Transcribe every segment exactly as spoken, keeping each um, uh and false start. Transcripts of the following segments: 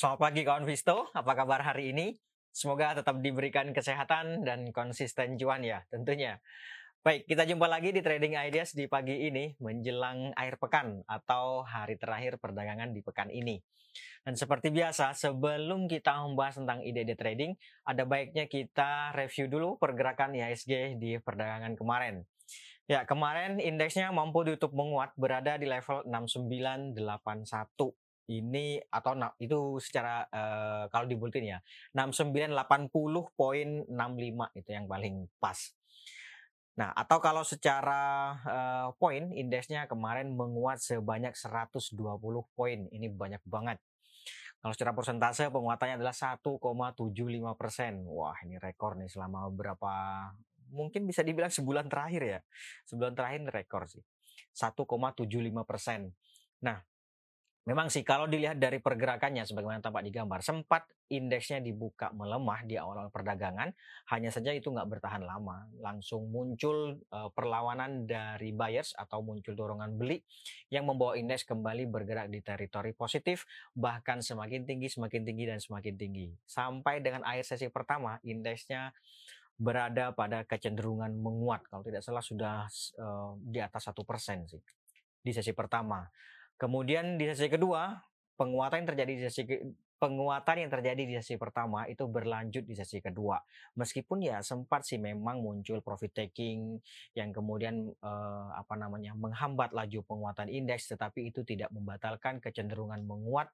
Selamat pagi kawan Visto, apa kabar hari ini? Semoga tetap diberikan kesehatan dan konsisten cuan ya tentunya. Baik, kita jumpa lagi di Trading Ideas di pagi ini menjelang akhir pekan atau hari terakhir perdagangan di pekan ini. Dan seperti biasa, sebelum kita membahas tentang ide-ide trading, ada baiknya kita review dulu pergerakan I H S G di perdagangan kemarin. Ya, kemarin indeksnya mampu ditutup menguat berada di level enam sembilan delapan satu. Ini atau itu secara uh, kalau di bulletin ya enam sembilan delapan nol koma enam lima itu yang paling pas. Nah, atau kalau secara uh, poin indeksnya kemarin menguat sebanyak seratus dua puluh poin. Ini banyak banget. Kalau secara persentase penguatannya adalah satu koma tujuh lima persen. Wah, ini rekor nih selama berapa mungkin bisa dibilang sebulan terakhir ya. Sebulan terakhir rekor sih. satu koma tujuh lima persen. Nah, memang sih kalau dilihat dari pergerakannya sebagaimana tampak di gambar, sempat indeksnya dibuka melemah di awal-awal perdagangan, hanya saja itu nggak bertahan lama. Langsung muncul uh, perlawanan dari buyers atau muncul dorongan beli yang membawa indeks kembali bergerak di teritori positif, bahkan semakin tinggi, semakin tinggi, dan semakin tinggi. Sampai dengan akhir sesi pertama, indeksnya berada pada kecenderungan menguat. Kalau tidak salah sudah uh, di atas satu persen sih di sesi pertama. Kemudian di sesi kedua, penguatan yang terjadi di sesi penguatan yang terjadi di sesi pertama itu berlanjut di sesi kedua. Meskipun ya sempat sih memang muncul profit taking yang kemudian eh, apa namanya menghambat laju penguatan indeks, tetapi itu tidak membatalkan kecenderungan menguat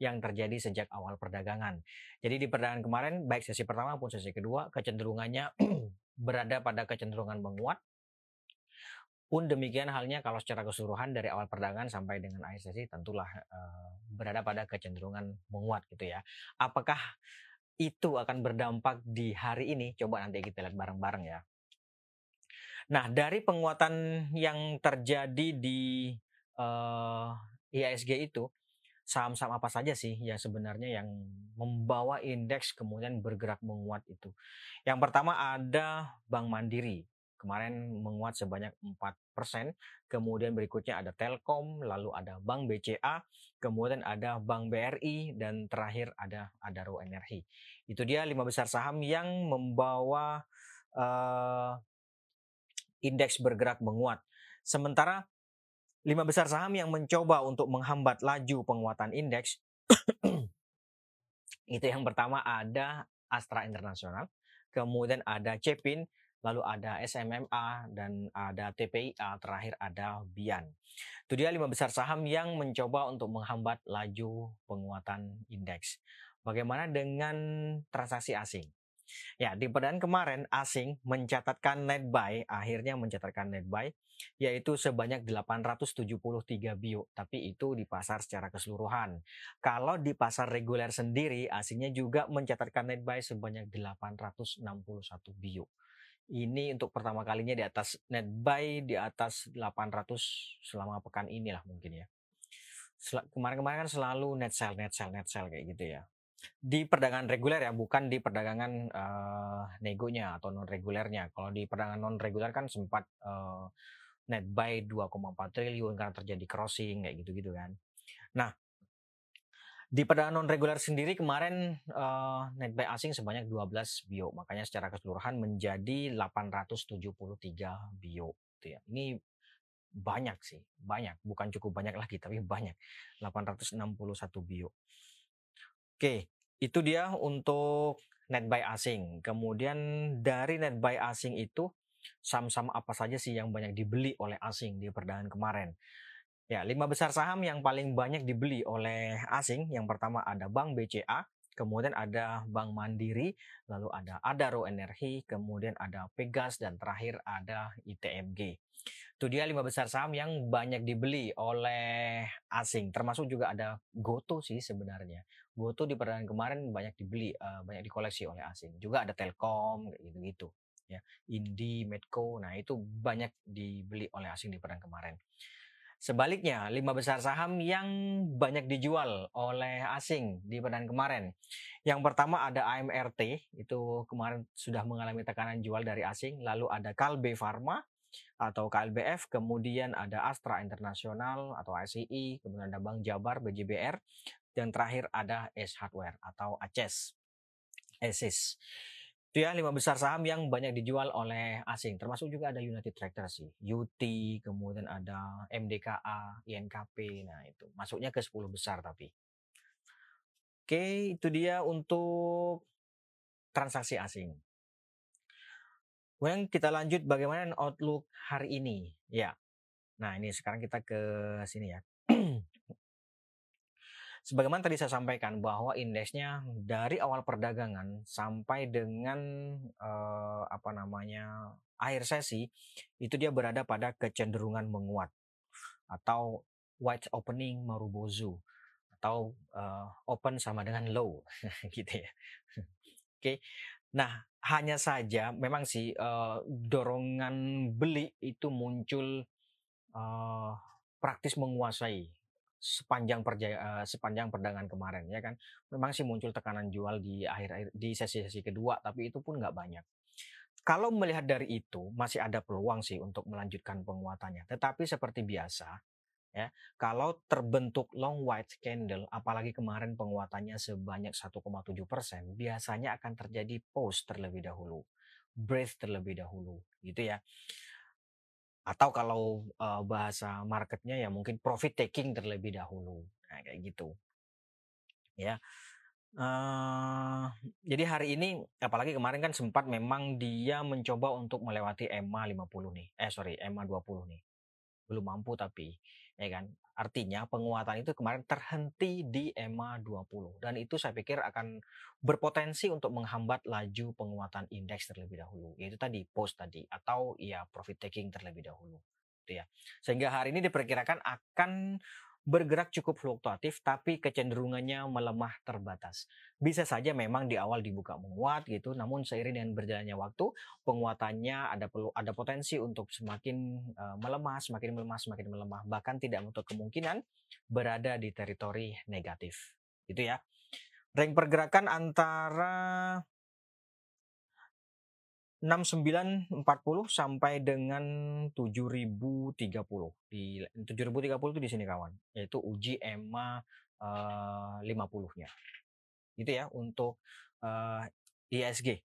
yang terjadi sejak awal perdagangan. Jadi di perdagangan kemarin baik sesi pertama maupun sesi kedua kecenderungannya berada pada kecenderungan menguat. Pun demikian halnya kalau secara keseluruhan dari awal perdagangan sampai dengan akhir sesi tentulah e, berada pada kecenderungan menguat gitu ya. Apakah itu akan berdampak di hari ini? Coba nanti kita lihat bareng-bareng ya. Nah, dari penguatan yang terjadi di e, I H S G itu, saham-saham apa saja sih yang sebenarnya yang membawa indeks kemudian bergerak menguat itu? Yang pertama ada Bank Mandiri. Kemarin menguat sebanyak empat persen, kemudian berikutnya ada Telkom, lalu ada Bank B C A, kemudian ada Bank B R I, dan terakhir ada Adaro Energi. Itu dia lima besar saham yang membawa uh, indeks bergerak menguat. Sementara lima besar saham yang mencoba untuk menghambat laju penguatan indeks, itu yang pertama ada Astra International, kemudian ada C P I N, lalu ada S M M A, dan ada T P I A, terakhir ada B I A N. Itu dia lima besar saham yang mencoba untuk menghambat laju penguatan indeks. Bagaimana dengan transaksi asing? Ya, di perdagangan kemarin asing mencatatkan net buy, akhirnya mencatatkan net buy, yaitu sebanyak delapan ratus tujuh puluh tiga bio, tapi itu di pasar secara keseluruhan. Kalau di pasar reguler sendiri, asingnya juga mencatatkan net buy sebanyak delapan ratus enam puluh satu bio. Ini untuk pertama kalinya di atas net buy di atas delapan ratus selama pekan inilah mungkin ya. Kemarin-kemarin kan selalu net sell, net sell, net sell kayak gitu ya. Di perdagangan reguler ya, bukan di perdagangan uh, negonya atau non regulernya. Kalau di perdagangan non reguler kan sempat uh, net buy dua koma empat triliun karena terjadi crossing kayak gitu-gitu kan. Nah, di perdagangan non-reguler sendiri kemarin uh, net buy asing sebanyak dua belas bio. Makanya secara keseluruhan menjadi delapan ratus tujuh puluh tiga bio. Gitu ya. Ini banyak sih, banyak. Bukan cukup banyak lagi, tapi banyak. delapan ratus enam puluh satu bio. Oke, itu dia untuk net buy asing. Kemudian dari net buy asing itu, saham-saham apa saja sih yang banyak dibeli oleh asing di perdagangan kemarin? Ya, lima besar saham yang paling banyak dibeli oleh asing, yang pertama ada Bank B C A, kemudian ada Bank Mandiri, lalu ada Adaro Energi, kemudian ada Pegas, dan terakhir ada I T M G. Itu dia lima besar saham yang banyak dibeli oleh asing, termasuk juga ada Goto sih sebenarnya. Goto di perdagangan kemarin banyak dibeli, uh, banyak dikoleksi oleh asing. Juga ada Telkom, kayak gitu-gitu. Ya, Indi, Medco, nah itu banyak dibeli oleh asing di perdagangan kemarin. Sebaliknya, lima besar saham yang banyak dijual oleh asing di perdagangan kemarin. Yang pertama ada A M R T, itu kemarin sudah mengalami tekanan jual dari asing. Lalu ada Kalbe Pharma atau K L B F, kemudian ada Astra International atau A S I I, kemudian ada Bank Jabar, B J B R, Dan terakhir ada Ace Hardware atau A C E S. ASIS. Itu ya lima besar saham yang banyak dijual oleh asing. Termasuk juga ada United Tractor sih. U T, kemudian ada M D K A, I N K P. Nah itu masuknya ke sepuluh besar tapi. Oke, itu dia untuk transaksi asing. Kemudian kita lanjut bagaimana outlook hari ini. Ya. Nah ini sekarang kita ke sini ya. Sebagaimana tadi saya sampaikan bahwa indeksnya dari awal perdagangan sampai dengan eh, apa namanya akhir sesi itu dia berada pada kecenderungan menguat atau wide opening marubozu atau eh, open sama dengan low gitu ya. Oke. Nah, hanya saja memang sih eh, dorongan beli itu muncul eh, praktis menguasai sepanjang perja, sepanjang perdagangan kemarin ya kan. Memang sih muncul tekanan jual di akhir di sesi-sesi kedua tapi itu pun nggak banyak. Kalau melihat dari itu masih ada peluang sih untuk melanjutkan penguatannya. Tetapi seperti biasa ya, kalau terbentuk long white candle apalagi kemarin penguatannya sebanyak satu koma tujuh persen biasanya akan terjadi pause terlebih dahulu, breath terlebih dahulu gitu ya. Atau kalau uh, bahasa marketnya ya mungkin profit taking terlebih dahulu, nah, kayak gitu, ya. Uh, jadi hari ini, apalagi kemarin kan sempat memang dia mencoba untuk melewati E M A lima puluh nih, eh sorry E M A dua puluh nih, belum mampu tapi, ya kan. Artinya penguatan itu kemarin terhenti di E M A dua puluh dan itu saya pikir akan berpotensi untuk menghambat laju penguatan indeks terlebih dahulu, yaitu tadi pause tadi atau ya profit taking terlebih dahulu gitu ya. Sehingga hari ini diperkirakan akan bergerak cukup fluktuatif tapi kecenderungannya melemah terbatas. Bisa saja memang di awal dibuka menguat gitu, namun seiring dengan berjalannya waktu penguatannya ada perlu ada potensi untuk semakin uh, melemah, semakin melemah, semakin melemah, bahkan tidak menutup kemungkinan berada di teritori negatif. Gitu ya. Range pergerakan antara enam sembilan empat puluh sampai dengan tujuh ribu tiga puluh. Di tujuh ribu tiga puluh itu di sini kawan, yaitu uji E M A uh, lima puluh-nya. Gitu ya untuk uh, I H S G.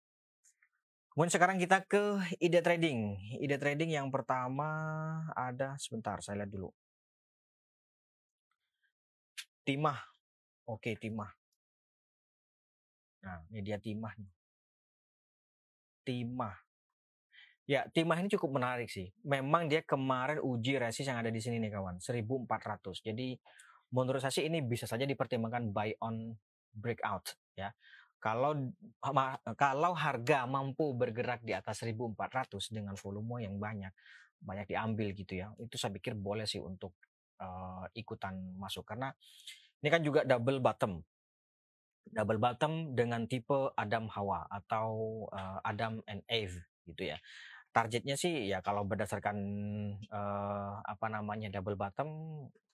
Kemudian sekarang kita ke ide trading. Ide trading yang pertama ada sebentar, saya lihat dulu. Timah. Oke, Timah. Nah, ini dia Timah nih. Timah. Ya, Timah ini cukup menarik sih. Memang dia kemarin uji resist yang ada di sini nih kawan, seribu empat ratus. Jadi menurut saya sih ini bisa saja dipertimbangkan buy on breakout ya. Kalau kalau harga mampu bergerak di atas seribu empat ratus dengan volume yang banyak, banyak diambil gitu ya. Itu saya pikir boleh sih untuk uh, ikutan masuk karena ini kan juga double bottom. Double bottom dengan tipe Adam Hawa atau uh, Adam and Eve gitu ya. Targetnya sih ya kalau berdasarkan uh, apa namanya double bottom,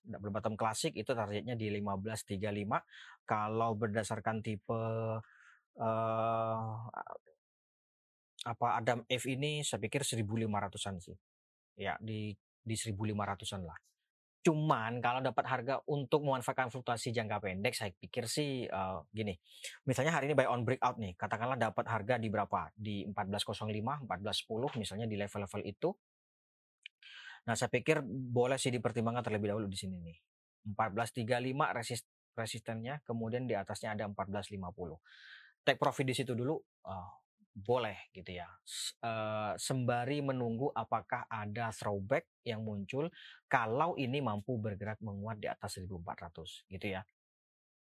double bottom klasik itu targetnya di lima belas tiga puluh lima. Kalau berdasarkan tipe uh, apa Adam Eve ini saya pikir seribu lima ratusan sih. Ya di di seribu lima ratusan lah. Cuman kalau dapat harga untuk memanfaatkan fluktuasi jangka pendek saya pikir sih uh, gini. Misalnya hari ini buy on breakout nih. Katakanlah dapat harga di berapa? Di empat belas nol lima, empat belas sepuluh misalnya di level-level itu. Nah, saya pikir boleh sih dipertimbangkan terlebih dahulu di sini nih. empat belas tiga puluh lima resist resistennya, kemudian di atasnya ada empat belas lima puluh. Take profit di situ dulu. Uh, boleh gitu ya, uh, sembari menunggu apakah ada throwback yang muncul kalau ini mampu bergerak menguat di atas seribu empat ratus gitu ya.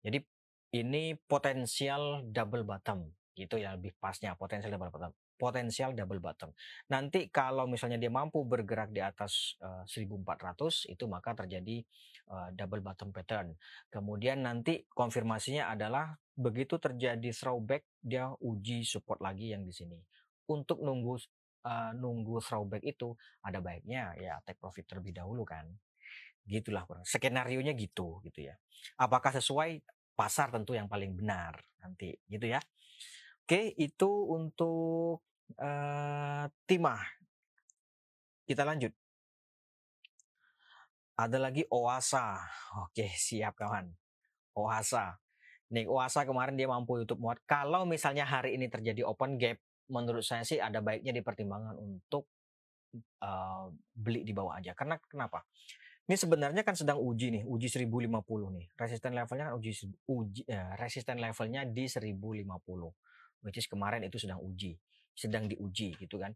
Jadi ini potensial double bottom gitu ya, lebih pasnya potensial double bottom. Potensial double bottom. Nanti kalau misalnya dia mampu bergerak di atas uh, seribu empat ratus itu maka terjadi uh, double bottom pattern. Kemudian nanti konfirmasinya adalah begitu terjadi throwback dia uji support lagi yang di sini. Untuk nunggu uh, nunggu throwback itu ada baiknya ya take profit terlebih dahulu kan. Gitulah skenarionya gitu gitu ya. Apakah sesuai? Pasar tentu yang paling benar nanti gitu ya. Oke, itu untuk Uh, Timah. Kita lanjut. Ada lagi OASA. Oke, siap kawan. OASA. Nih, OASA kemarin dia mampu tutup muat. Kalau misalnya hari ini terjadi open gap, menurut saya sih ada baiknya dipertimbangkan untuk uh, beli di bawah aja. Karena kenapa? Ini sebenarnya kan sedang uji nih, uji seribu lima puluh nih. Resisten levelnya kan uji, uji uh, resisten levelnya di seribu lima puluh. Which is kemarin itu sedang uji, sedang diuji gitu kan.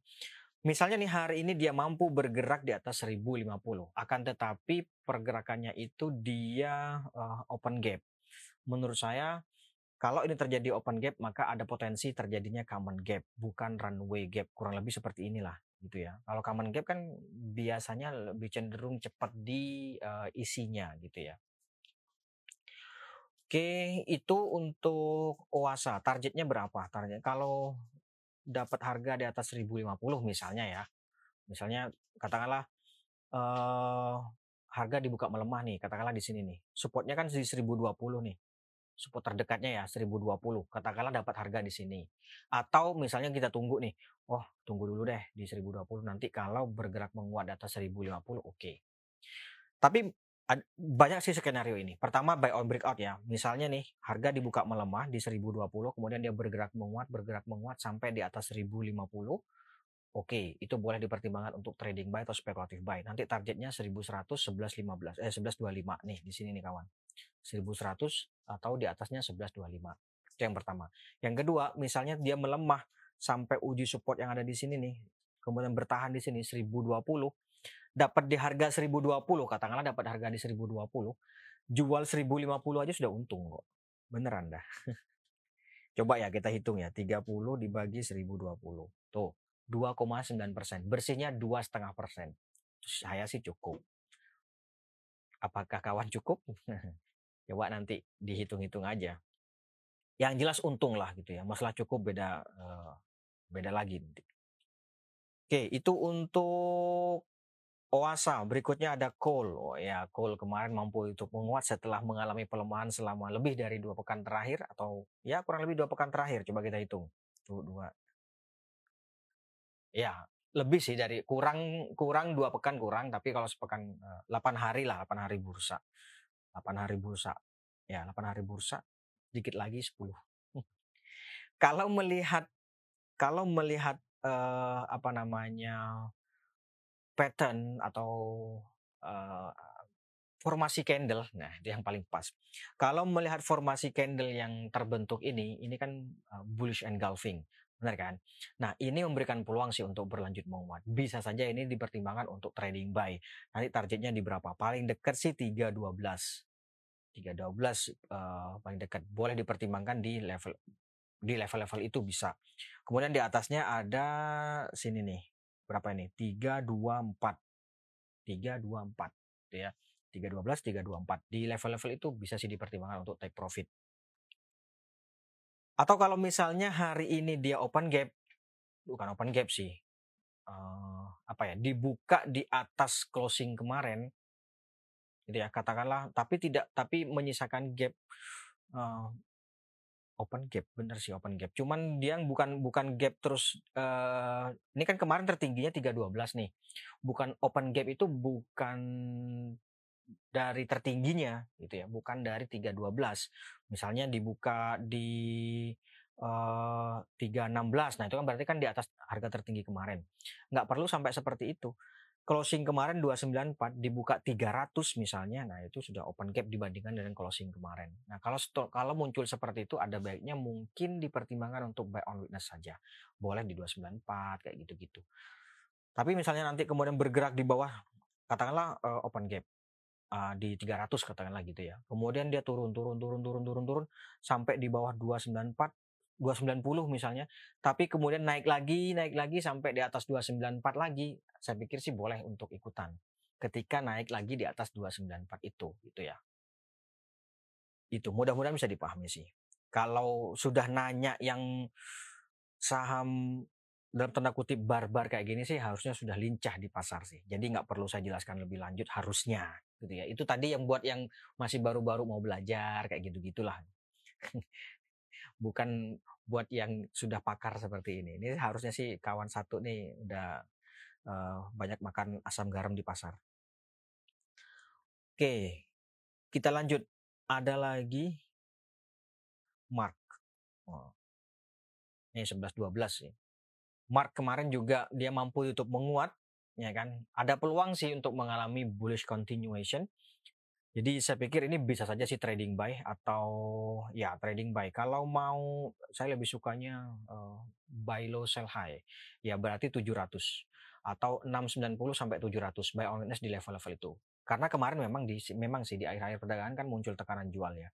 Misalnya nih hari ini dia mampu bergerak di atas seribu lima puluh, akan tetapi pergerakannya itu dia uh, open gap. Menurut saya kalau ini terjadi open gap maka ada potensi terjadinya common gap, bukan runway gap, kurang lebih seperti inilah gitu ya. Kalau common gap kan biasanya lebih cenderung cepat di uh, isinya gitu ya. Oke, itu untuk OASA. Targetnya berapa? Target kalau dapat harga di atas seribu lima puluh misalnya ya. Misalnya katakanlah eh, harga dibuka melemah nih, katakanlah di sini nih. Supportnya kan di seribu dua puluh nih. Support terdekatnya ya seribu dua puluh. Katakanlah dapat harga di sini. Atau misalnya kita tunggu nih. Oh, tunggu dulu deh di seribu dua puluh, nanti kalau bergerak menguat di atas seribu lima puluh oke. Okay. Tapi banyak sih skenario ini. Pertama buy on breakout ya. Misalnya nih harga dibuka melemah di seribu dua puluh, kemudian dia bergerak menguat, bergerak menguat sampai di atas seribu lima puluh. Oke, itu boleh dipertimbangkan untuk trading buy atau speculative buy. Nanti targetnya seribu seratus, seribu seratus lima belas, eh seribu seratus dua puluh lima nih di sini nih kawan. seribu seratus atau di atasnya seribu seratus dua puluh lima. Itu yang pertama. Yang kedua, misalnya dia melemah sampai uji support yang ada di sini nih, kemudian bertahan di sini seribu dua puluh. Dapat di harga seribu dua puluh, katakanlah dapat harga di seribu dua puluh, jual seribu lima puluh aja sudah untung kok. Beneran dah. Coba ya kita hitung ya, tiga puluh dibagi seribu dua puluh. Tuh, dua koma sembilan persen. Bersihnya dua koma lima persen. Saya sih cukup. Apakah kawan cukup? Coba nanti dihitung-hitung aja. Yang jelas untung lah gitu ya. Masalah cukup beda uh, beda lagi. Oke, itu untuk OASA. Berikutnya ada coal. Oh ya, coal kemarin mampu untuk menguat setelah mengalami pelemahan selama lebih dari dua pekan terakhir atau ya kurang lebih dua pekan terakhir. Coba kita hitung. Tuh, dua. Ya, lebih sih dari kurang kurang dua pekan kurang, tapi kalau sepekan delapan hari lah, delapan hari bursa. delapan hari bursa. Ya, delapan hari bursa. Dikit lagi sepuluh. Kalau melihat kalau melihat eh, apa namanya? pattern atau uh, formasi candle, nah itu yang paling pas. Kalau melihat formasi candle yang terbentuk ini, ini kan uh, bullish engulfing, benar kan? Nah ini memberikan peluang sih untuk berlanjut menguat. Bisa saja ini dipertimbangkan untuk trading buy. Nanti targetnya di berapa? Paling dekat sih tiga dua belas, tiga dua belas uh, paling dekat. Boleh dipertimbangkan di level di level-level itu bisa. Kemudian di atasnya ada sini nih. Berapa ini? tiga dua empat gitu ya. tiga dua belas, tiga dua empat. Di level-level itu bisa sih dipertimbangkan untuk take profit. Atau kalau misalnya hari ini dia open gap, bukan open gap sih. Uh, apa ya? Dibuka di atas closing kemarin. Gitu ya, katakanlah tapi tidak tapi menyisakan gap uh, open gap, bener sih open gap. Cuman dia bukan bukan gap terus. Uh, ini kan kemarin tertingginya tiga dua belas nih. Bukan open gap itu bukan dari tertingginya gitu ya. Bukan dari tiga dua belas. Misalnya dibuka di uh, tiga enam belas. Nah itu kan berarti kan di atas harga tertinggi kemarin. Nggak perlu sampai seperti itu. Closing kemarin dua sembilan empat dibuka tiga ratus misalnya, nah itu sudah open gap dibandingkan dengan closing kemarin. Nah kalau kalau muncul seperti itu ada baiknya mungkin dipertimbangkan untuk buy on weakness saja. Boleh di dua sembilan empat kayak gitu-gitu. Tapi misalnya nanti kemudian bergerak di bawah katakanlah uh, open gap uh, di tiga ratus katakanlah gitu ya. Kemudian dia turun turun turun turun turun turun sampai di bawah dua sembilan empat. dua sembilan nol misalnya, tapi kemudian naik lagi, naik lagi sampai di atas dua sembilan empat lagi, saya pikir sih boleh untuk ikutan. Ketika naik lagi di atas dua sembilan empat itu, gitu ya. Itu mudah-mudahan bisa dipahami sih. Kalau sudah nanya yang saham dalam tanda kutip barbar kayak gini sih harusnya sudah lincah di pasar sih. Jadi nggak perlu saya jelaskan lebih lanjut harusnya, gitu ya. Itu tadi yang buat yang masih baru-baru mau belajar kayak gitu-gitulah. Bukan buat yang sudah pakar seperti ini. Ini harusnya sih kawan satu nih udah uh, banyak makan asam garam di pasar. Oke, kita lanjut. ada lagi Mark. Oh. Ini sebelas dua belas sih. Mark kemarin juga dia mampu tutup menguat, ya kan? Ada peluang sih untuk mengalami bullish continuation. Jadi saya pikir ini bisa saja sih trading buy atau ya trading buy. Kalau mau saya lebih sukanya uh, buy low sell high. Ya berarti tujuh ratus atau enam sembilan puluh sampai tujuh ratus buy on weakness di level-level itu. Karena kemarin memang di memang sih di akhir-akhir perdagangan kan muncul tekanan jual ya.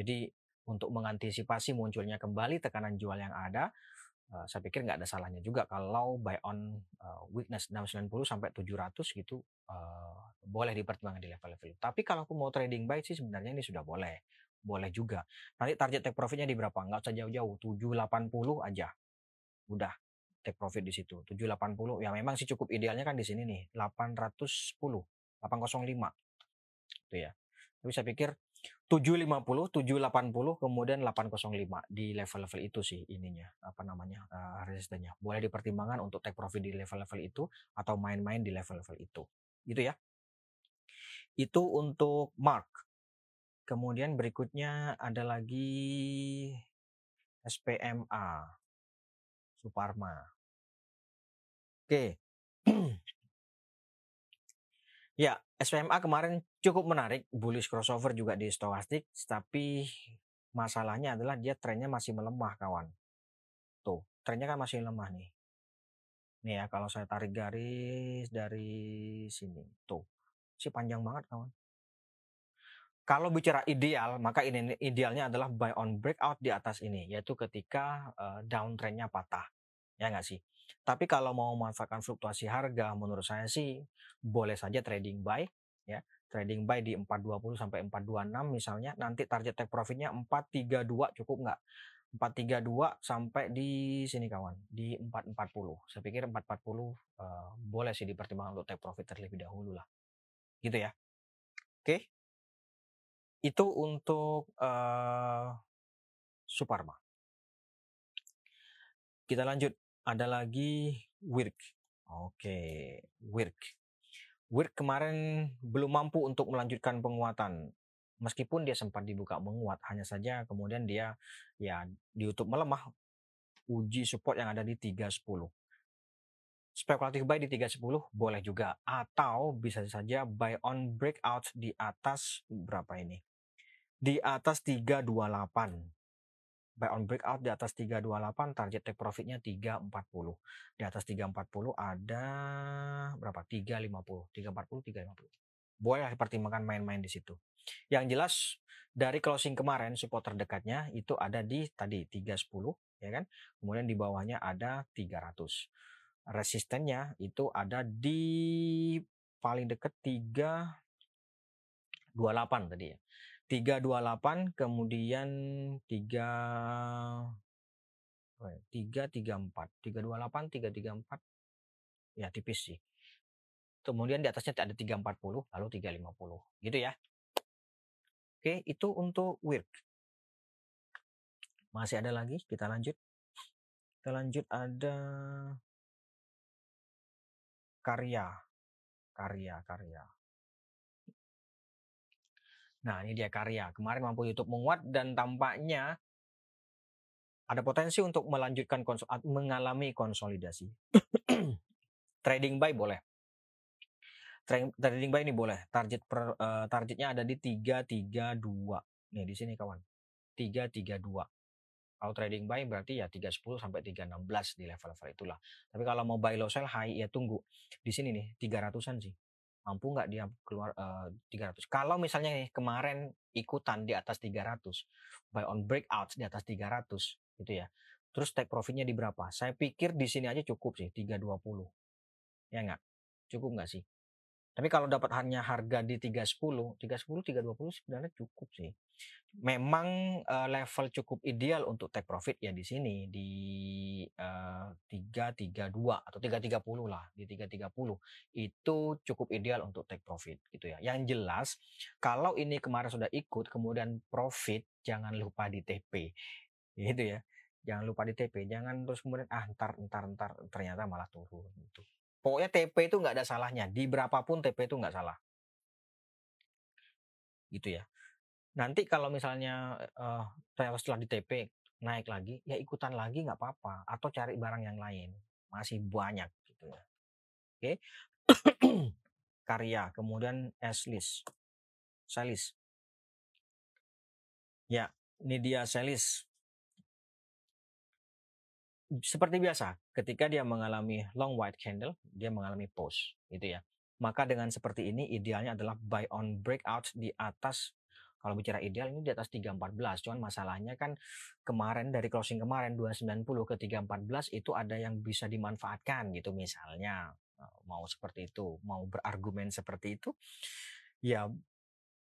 Jadi untuk mengantisipasi munculnya kembali tekanan jual yang ada, uh, saya pikir nggak ada salahnya juga kalau buy on uh, weakness enam sembilan puluh sampai tujuh ratus gitu. Uh, boleh dipertimbangkan di level-level itu. Tapi kalau aku mau trading buy sih sebenarnya ini sudah boleh. Boleh juga. Nanti target take profitnya di berapa? Nggak usah jauh-jauh. tujuh delapan puluh aja. Udah take profit di situ. tujuh delapan puluh. Ya memang sih cukup idealnya kan di sini nih. delapan ratus sepuluh. delapan nol lima. Itu ya. Tapi saya pikir tujuh lima puluh, tujuh delapan puluh, kemudian delapan nol lima. Di level-level itu sih ininya. Apa namanya? Uh, resistennya. Boleh dipertimbangkan untuk take profit di level-level itu. Atau main-main di level-level itu. Gitu ya. Itu untuk Mark. Kemudian berikutnya ada lagi S P M A. Suparma. Oke. Ya, S P M A kemarin cukup menarik. Bullish crossover juga di stokastik. Tapi masalahnya adalah dia trennya masih melemah kawan. Tuh, trennya kan masih lemah nih. Nih ya, kalau saya tarik garis dari sini. Tuh. Panjang banget kawan. Kalau bicara ideal, maka ini idealnya adalah buy on breakout di atas ini, yaitu ketika uh, downtrendnya patah, ya nggak sih. Tapi kalau mau memanfaatkan fluktuasi harga, menurut saya sih boleh saja trading buy, ya trading buy di empat dua puluh sampai empat dua enam misalnya. Nanti target take profitnya empat tiga dua cukup nggak? empat tiga dua sampai di sini kawan, di empat empat nol. Saya pikir empat empat nol uh, boleh sih dipertimbangkan untuk take profit terlebih dahulu lah. Gitu ya. Oke. Itu untuk uh, Suparma. Kita lanjut. Ada lagi W I R G. Oke. W I R G. W I R G kemarin belum mampu untuk melanjutkan penguatan. Meskipun dia sempat dibuka menguat. Hanya saja kemudian dia ya ditutup melemah. Uji support yang ada di tiga sepuluh. Spekulatif buy di tiga sepuluh boleh juga, atau bisa saja buy on breakout di atas berapa ini? Di atas tiga dua delapan. Buy on breakout di atas tiga dua delapan, target take profitnya tiga empat nol. Di atas tiga empat nol ada berapa? tiga lima nol. tiga empat nol, tiga lima nol. Boleh dipertimbangkan main-main di situ. Yang jelas dari closing kemarin support terdekatnya itu ada di tadi tiga sepuluh, ya kan? Kemudian di bawahnya ada tiga ratus. Resistennya itu ada di paling dekat tiga dua delapan tadi ya. tiga dua delapan kemudian tiga tiga tiga empat. tiga dua delapan, tiga tiga empat. Ya tipis sih. Kemudian di atasnya ada tiga empat nol lalu tiga lima nol gitu ya. Oke, itu untuk W I R G. Masih ada lagi, kita lanjut. Kita lanjut ada Karya, karya, karya. Nah ini dia Karya. Kemarin mampu YouTube menguat dan tampaknya ada potensi untuk melanjutkan konsol, mengalami konsolidasi. Trading buy boleh. Trading buy ini boleh. Target per, uh, targetnya ada di tiga tiga dua. Nih di sini kawan. tiga tiga dua. Kalau trading buy berarti ya tiga sepuluh sampai tiga enam belas di level-level itulah. Tapi kalau mau buy low sell high ya tunggu. Di sini nih tiga ratusan sih. Mampu nggak dia keluar uh, tiga ratus. Kalau misalnya nih kemarin ikutan di atas tiga ratus. Buy on breakout di atas tiga ratus gitu ya. Terus take profitnya di berapa? Saya pikir di sini aja cukup sih tiga dua nol. Ya nggak? Cukup nggak sih? Tapi kalau dapat hanya harga di tiga sepuluh, tiga sepuluh, tiga dua nol sebenarnya cukup sih. Memang uh, level cukup ideal untuk take profit ya di sini di uh, tiga tiga dua atau tiga tiga nol lah, di tiga tiga nol itu cukup ideal untuk take profit gitu ya. Yang jelas kalau ini kemarin sudah ikut kemudian profit jangan lupa di T P. Gitu ya. Jangan lupa di T P, jangan terus kemudian ah entar entar entar ternyata malah turun gitu. Pokoknya T P itu nggak ada salahnya. Di berapapun T P itu nggak salah. Gitu ya. Nanti kalau misalnya uh, setelah di T P naik lagi, ya ikutan lagi nggak apa-apa, atau cari barang yang lain, masih banyak gitu ya. Oke, okay. Karya, kemudian S-list, Selis. Ya, ini dia Selis. Seperti biasa, ketika dia mengalami long white candle, dia mengalami pause, gitu ya. Maka dengan seperti ini idealnya adalah buy on breakout di atas. Kalau bicara ideal ini di atas tiga empat belas, cuman masalahnya kan kemarin dari closing kemarin dua sembilan nol ke tiga empat belas itu ada yang bisa dimanfaatkan gitu misalnya. Mau seperti itu, mau berargumen seperti itu. Ya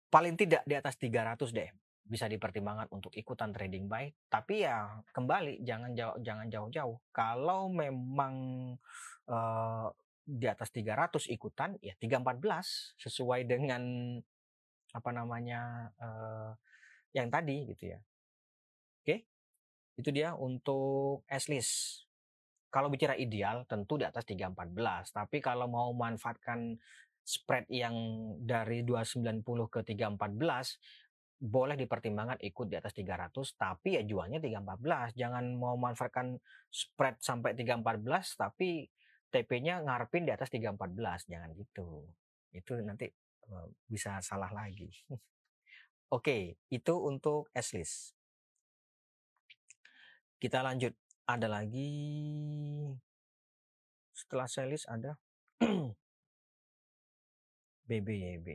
paling tidak di atas tiga ratus deh. Bisa dipertimbangkan untuk ikutan trading buy, tapi ya kembali jangan jauh, jangan jauh-jauh. Kalau memang uh, di atas tiga ratus ikutan ya tiga empat belas sesuai dengan apa namanya uh, yang tadi gitu ya. Oke, itu dia untuk S-list. Kalau bicara ideal tentu di atas tiga empat belas, tapi kalau mau manfaatkan spread yang dari dua sembilan nol ke tiga empat belas boleh dipertimbangkan ikut di atas tiga ratus, tapi ya jualnya tiga empat belas. Jangan mau manfaatkan spread sampai tiga empat belas tapi T P-nya ngarepin di atas tiga empat belas, jangan gitu. Itu nanti bisa salah lagi. Oke, itu untuk S-list. Kita lanjut. Ada lagi setelah S-list ada B B Y B.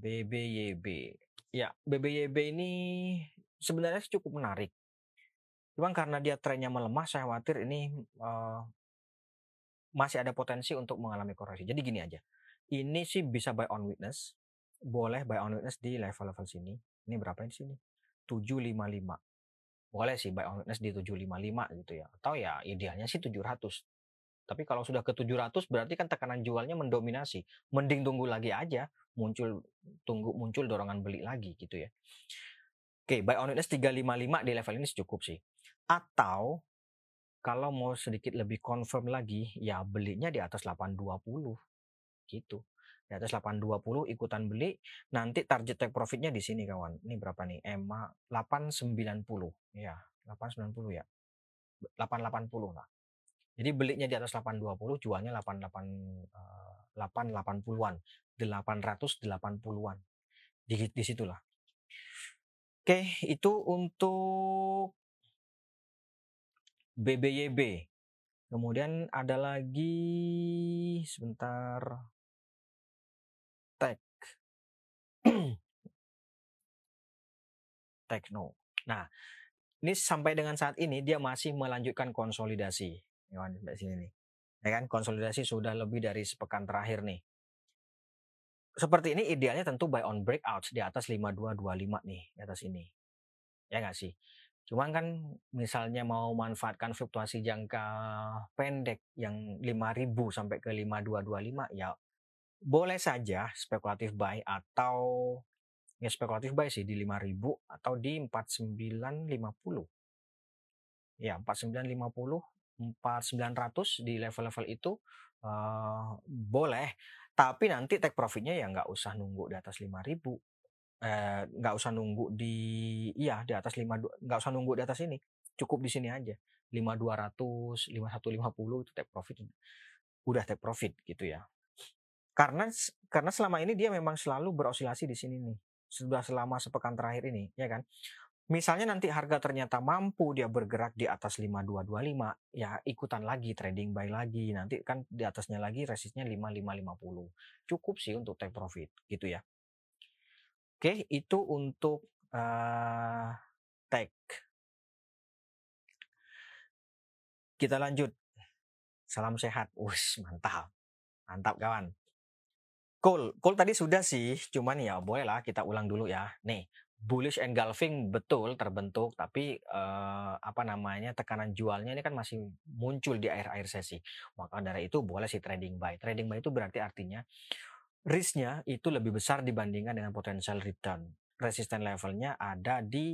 B B Y B. Ya, B B Y B ini sebenarnya cukup menarik. Cuman karena dia trennya melemah, saya khawatir ini uh, masih ada potensi untuk mengalami koreksi. Jadi gini aja, ini sih bisa buy on weakness, boleh buy on weakness di level-level sini. Ini berapa di sini? tujuh lima lima. Boleh sih buy on weakness di tujuh lima lima gitu ya. Atau ya idealnya sih tujuh ratus. Tapi kalau sudah ke tujuh ratus berarti kan tekanan jualnya mendominasi. Mending tunggu lagi aja, muncul tunggu muncul dorongan beli lagi gitu ya. Oke, buy on weakness tiga lima lima di level ini cukup sih. Atau kalau mau sedikit lebih confirm lagi, ya belinya di atas delapan dua nol gitu. Di atas delapan dua nol ikutan beli, nanti target take profitnya di sini kawan. Ini berapa nih? E M A delapan sembilan nol. Ya, delapan sembilan nol ya. delapan delapan nol lah. Jadi belinya di atas delapan dua nol, jualnya delapan delapan delapan delapan puluhan, delapan ratus delapan puluhan. Di di situlah. Oke, itu untuk B B Y B. Kemudian ada lagi sebentar Tek Tekno. Nah, ini sampai dengan saat ini dia masih melanjutkan konsolidasi. Ya sini nih. Ya kan, konsolidasi sudah lebih dari sepekan terakhir nih. Seperti ini idealnya tentu buy on breakout di atas lima dua dua lima nih, di atas ini. Ya nggak sih? Cuman kan misalnya mau manfaatkan fluktuasi jangka pendek yang lima ribu sampai ke lima dua dua lima ya boleh saja spekulatif buy atau ya spekulatif buy sih di lima ribu atau di empat sembilan lima nol. Ya empat sembilan lima nol, empat sembilan nol nol di level-level itu uh, boleh, tapi nanti take profitnya ya nggak usah nunggu di atas lima ribu. nggak eh, usah nunggu di iya di atas lima, nggak usah nunggu di atas ini, cukup di sini aja lima dua nol nol, lima satu lima nol itu take profit, udah take profit gitu ya. Karena karena selama ini dia memang selalu berosilasi di sini nih, sudah selama sepekan terakhir ini ya kan. Misalnya nanti harga ternyata mampu dia bergerak di atas lima dua dua lima ya ikutan lagi trading buy lagi, nanti kan di atasnya lagi resistnya lima lima lima nol, cukup sih untuk take profit gitu ya. Oke, itu untuk uh, tag. Kita lanjut. Salam sehat. Ush, mantap. Mantap kawan. Call. Call tadi sudah sih. Cuman ya bolehlah kita ulang dulu ya. Nih, bullish engulfing betul terbentuk. Tapi uh, apa namanya tekanan jualnya ini kan masih muncul di akhir-akhir sesi. Maka dari itu boleh sih trading buy. Trading buy itu berarti artinya risknya itu lebih besar dibandingkan dengan potensial return. Resisten levelnya ada di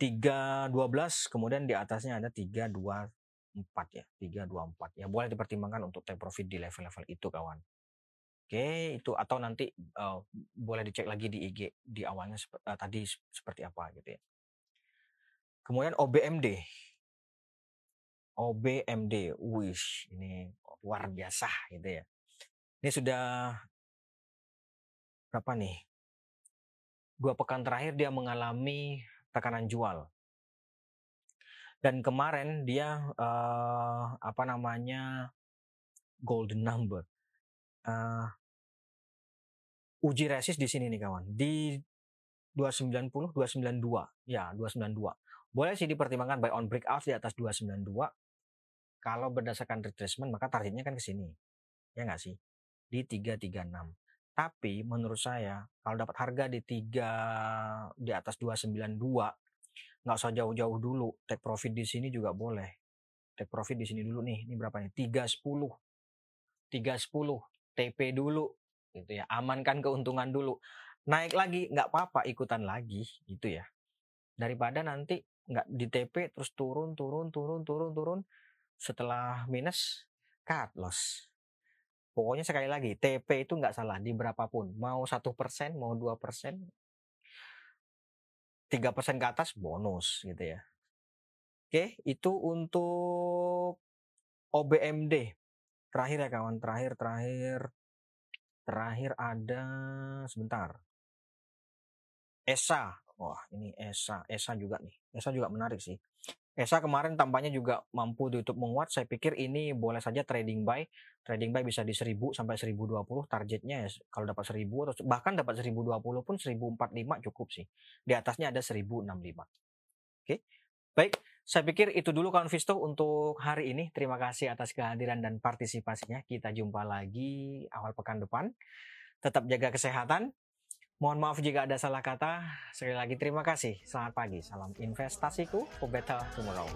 tiga dua belas, kemudian di atasnya ada tiga dua empat ya, tiga dua empat. Ya boleh dipertimbangkan untuk take profit di level-level itu kawan. Oke, itu atau nanti uh, boleh dicek lagi di I G di awalnya sep uh, tadi seperti apa gitu ya. Kemudian O B M D. O B M D, wish ini luar biasa gitu ya. Ini sudah berapa nih? Dua pekan terakhir dia mengalami tekanan jual. Dan kemarin dia uh, apa namanya? golden number. Uh, uji resist di sini nih kawan, di dua sembilan nol, dua sembilan dua, ya dua sembilan dua. Boleh sih dipertimbangkan buy on breakout di atas dua sembilan dua. Kalau berdasarkan retracement maka targetnya kan ke sini, ya nggak sih, di tiga tiga enam. Tapi menurut saya kalau dapat harga di tiga di atas dua sembilan dua, nggak usah jauh-jauh dulu, take profit di sini juga boleh. Take profit di sini dulu nih, ini berapa nih? tiga sepuluh. T P dulu gitu ya, amankan keuntungan dulu, naik lagi nggak apa-apa ikutan lagi gitu ya, daripada nanti nggak di T P terus turun turun turun turun turun setelah minus cut loss. Pokoknya sekali lagi T P itu nggak salah di berapapun, mau satu persen mau dua persen tiga persen ke atas bonus gitu ya. Oke, itu untuk O B M D. Terakhir ya kawan, terakhir, terakhir, terakhir ada sebentar. Esa, wah ini Esa, Esa juga nih, Esa juga menarik sih. Esa kemarin tampaknya juga mampu ditutup menguat, saya pikir ini boleh saja trading buy. Trading buy bisa di seribu sampai seribu dua puluh, targetnya ya kalau dapat seribu atau bahkan dapat seribu dua puluh pun seribu empat puluh lima cukup sih. Di atasnya ada seribu enam puluh lima. Oke, baik. Saya pikir itu dulu kawan Visto untuk hari ini. Terima kasih atas kehadiran dan partisipasinya. Kita jumpa lagi awal pekan depan. Tetap jaga kesehatan. Mohon maaf jika ada salah kata. Sekali lagi terima kasih. Selamat pagi. Salam investasiku for better tomorrow.